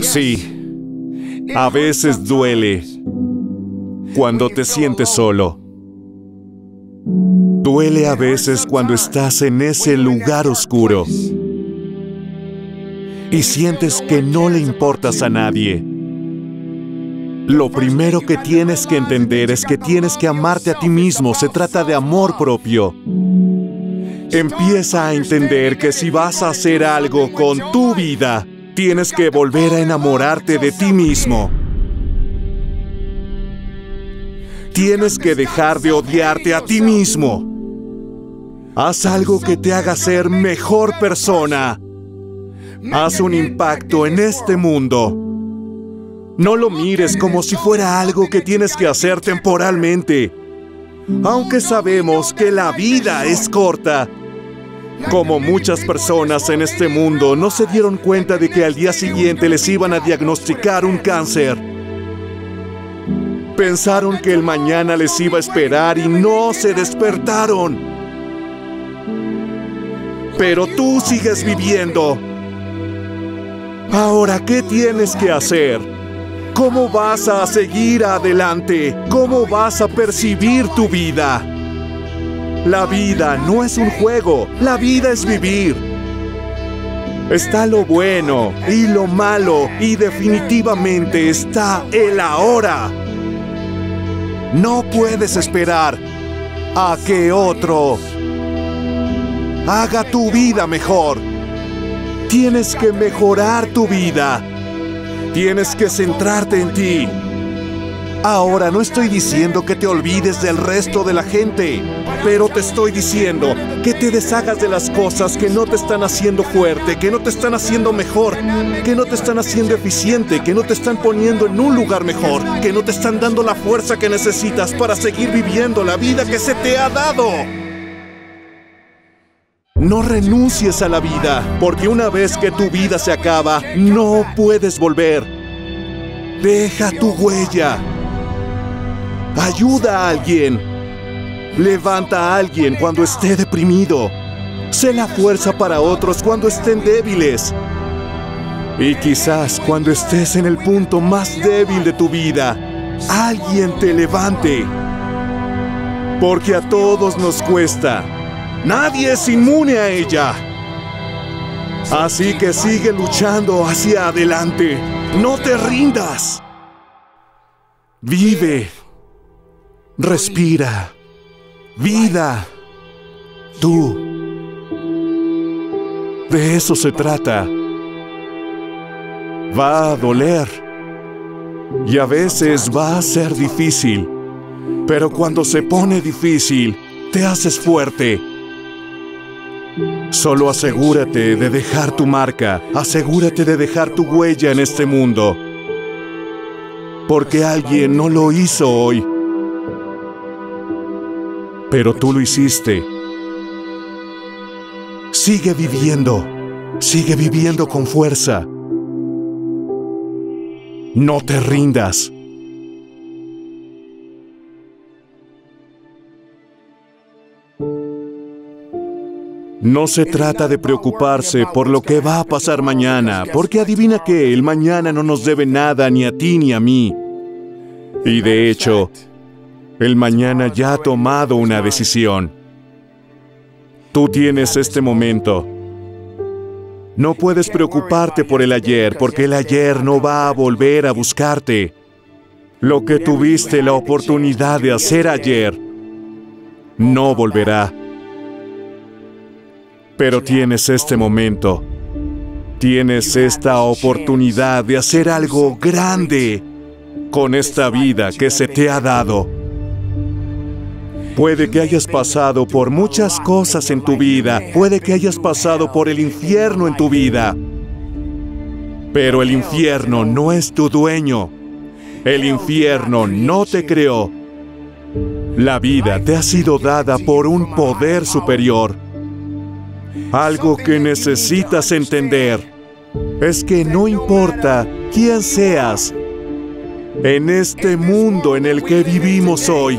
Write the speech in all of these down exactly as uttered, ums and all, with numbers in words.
Sí, a veces duele cuando te sientes solo. Duele a veces cuando estás en ese lugar oscuro y sientes que no le importas a nadie. Lo primero que tienes que entender es que tienes que amarte a ti mismo. Se trata de amor propio. Empieza a entender que si vas a hacer algo con tu vida, tienes que volver a enamorarte de ti mismo. Tienes que dejar de odiarte a ti mismo. Haz algo que te haga ser mejor persona. Haz un impacto en este mundo. No lo mires como si fuera algo que tienes que hacer temporalmente. Aunque sabemos que la vida es corta, como muchas personas en este mundo no se dieron cuenta de que al día siguiente les iban a diagnosticar un cáncer. Pensaron que el mañana les iba a esperar y no se despertaron. Pero tú sigues viviendo. Ahora, ¿qué tienes que hacer? ¿Cómo vas a seguir adelante? ¿Cómo vas a percibir tu vida? La vida no es un juego, la vida es vivir. Está lo bueno y lo malo, y definitivamente está el ahora. No puedes esperar a que otro haga tu vida mejor. Tienes que mejorar tu vida. Tienes que centrarte en ti. Ahora, no estoy diciendo que te olvides del resto de la gente, pero te estoy diciendo que te deshagas de las cosas que no te están haciendo fuerte, que no te están haciendo mejor, que no te están haciendo eficiente, que no te están poniendo en un lugar mejor, que no te están dando la fuerza que necesitas para seguir viviendo la vida que se te ha dado. No renuncies a la vida, porque una vez que tu vida se acaba, no puedes volver. Deja tu huella. Ayuda a alguien. Levanta a alguien cuando esté deprimido. Sé la fuerza para otros cuando estén débiles. Y quizás cuando estés en el punto más débil de tu vida, alguien te levante. Porque a todos nos cuesta. Nadie es inmune a ella. Así que sigue luchando hacia adelante. No te rindas. Vive. Respira. Vida. Tú. De eso se trata. Va a doler. Y a veces va a ser difícil. Pero cuando se pone difícil, te haces fuerte. Solo asegúrate de dejar tu marca. Asegúrate de dejar tu huella en este mundo. Porque alguien no lo hizo hoy. Pero tú lo hiciste. Sigue viviendo. Sigue viviendo con fuerza. No te rindas. No se trata de preocuparse por lo que va a pasar mañana, porque adivina qué, el mañana no nos debe nada ni a ti ni a mí. Y de hecho, el mañana ya ha tomado una decisión. Tú tienes este momento. No puedes preocuparte por el ayer, porque el ayer no va a volver a buscarte. Lo que tuviste la oportunidad de hacer ayer no volverá. Pero tienes este momento. Tienes esta oportunidad de hacer algo grande con esta vida que se te ha dado. Puede que hayas pasado por muchas cosas en tu vida. Puede que hayas pasado por el infierno en tu vida. Pero el infierno no es tu dueño. El infierno no te creó. La vida te ha sido dada por un poder superior. Algo que necesitas entender es que no importa quién seas, en este mundo en el que vivimos hoy,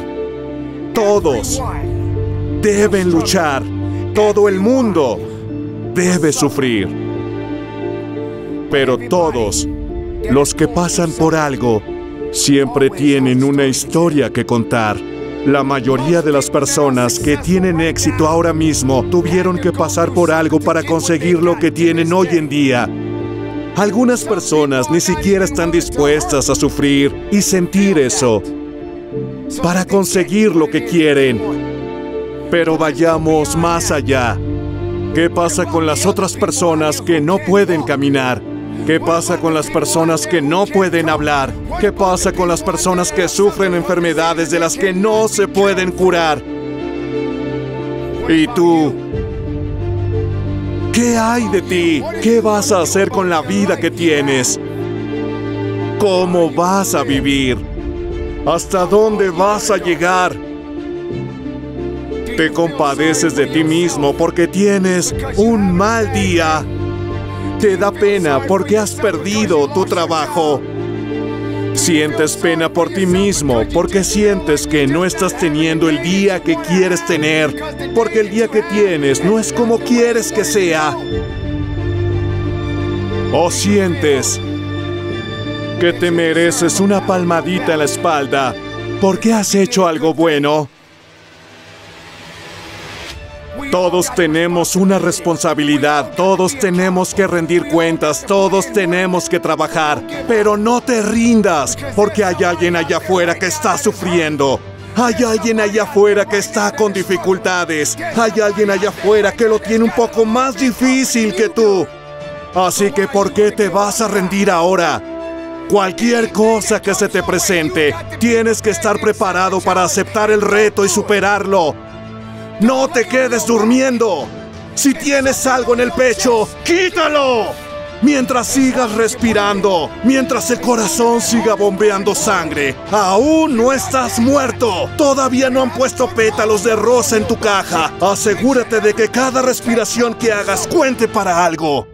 todos deben luchar todo el mundo debe sufrir. Pero todos los que pasan por algo siempre tienen una historia que contar. La mayoría de las personas que tienen éxito ahora mismo tuvieron que pasar por algo para conseguir lo que tienen hoy en día. Algunas personas ni siquiera están dispuestas a sufrir y sentir eso para conseguir lo que quieren. Pero vayamos más allá. ¿Qué pasa con las otras personas que no pueden caminar? ¿Qué pasa con las personas que no pueden hablar? ¿Qué pasa con las personas que sufren enfermedades de las que no se pueden curar? ¿Y tú? ¿Qué hay de ti? ¿Qué vas a hacer con la vida que tienes? ¿Cómo vas a vivir? ¿Hasta dónde vas a llegar? Te compadeces de ti mismo porque tienes un mal día. Te da pena porque has perdido tu trabajo. Sientes pena por ti mismo porque sientes que no estás teniendo el día que quieres tener, porque el día que tienes no es como quieres que sea. O sientes que te mereces una palmadita en la espalda porque has hecho algo bueno. Todos tenemos una responsabilidad, todos tenemos que rendir cuentas, todos tenemos que trabajar. Pero no te rindas, porque hay alguien allá afuera que está sufriendo. Hay alguien allá afuera que está con dificultades. Hay alguien allá afuera que lo tiene un poco más difícil que tú. Así que, ¿por qué te vas a rendir ahora? Cualquier cosa que se te presente, tienes que estar preparado para aceptar el reto y superarlo. ¡No te quedes durmiendo! Si tienes algo en el pecho, ¡quítalo! Mientras sigas respirando, mientras el corazón siga bombeando sangre, ¡aún no estás muerto! Todavía no han puesto pétalos de rosa en tu caja. Asegúrate de que cada respiración que hagas cuente para algo.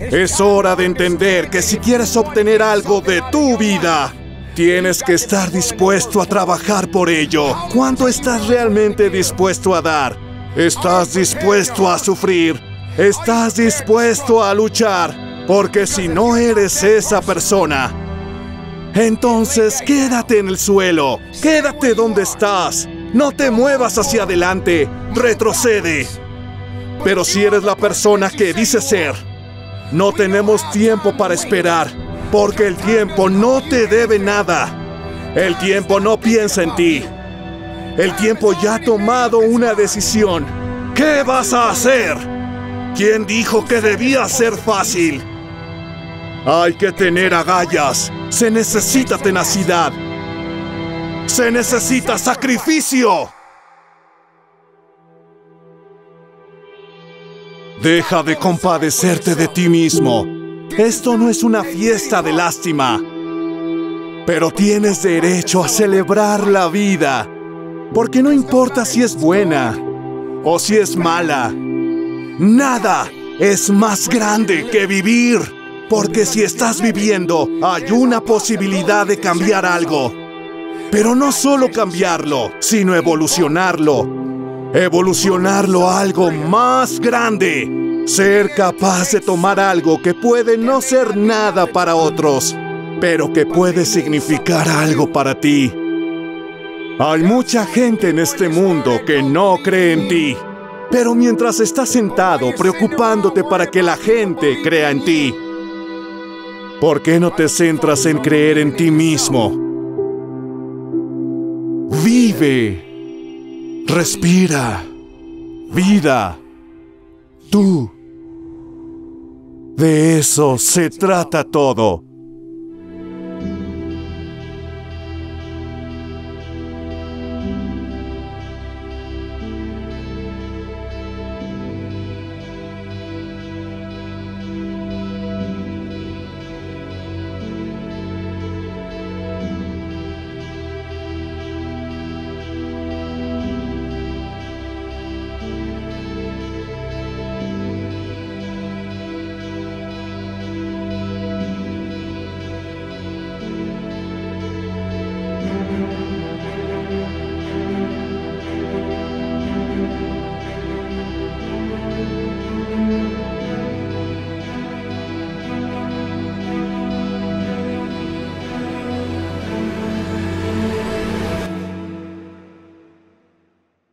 Es hora de entender que si quieres obtener algo de tu vida, tienes que estar dispuesto a trabajar por ello. ¿Cuánto estás realmente dispuesto a dar? ¿Estás dispuesto a sufrir? ¿Estás dispuesto a luchar? Porque si no eres esa persona, entonces quédate en el suelo. Quédate donde estás. No te muevas hacia adelante. Retrocede. Pero si eres la persona que dices ser, no tenemos tiempo para esperar. Porque el tiempo no te debe nada. El tiempo no piensa en ti. El tiempo ya ha tomado una decisión. ¿Qué vas a hacer? ¿Quién dijo que debía ser fácil? Hay que tener agallas. Se necesita tenacidad. Se necesita sacrificio. Deja de compadecerte de ti mismo. Esto no es una fiesta de lástima, pero tienes derecho a celebrar la vida, porque no importa si es buena o si es mala, nada es más grande que vivir, porque si estás viviendo, hay una posibilidad de cambiar algo, pero no solo cambiarlo, sino evolucionarlo, evolucionarlo a algo más grande. Ser capaz de tomar algo que puede no ser nada para otros, pero que puede significar algo para ti. Hay mucha gente en este mundo que no cree en ti, pero mientras estás sentado preocupándote para que la gente crea en ti, ¿por qué no te centras en creer en ti mismo? Vive, respira, vida, tú. De eso se trata todo.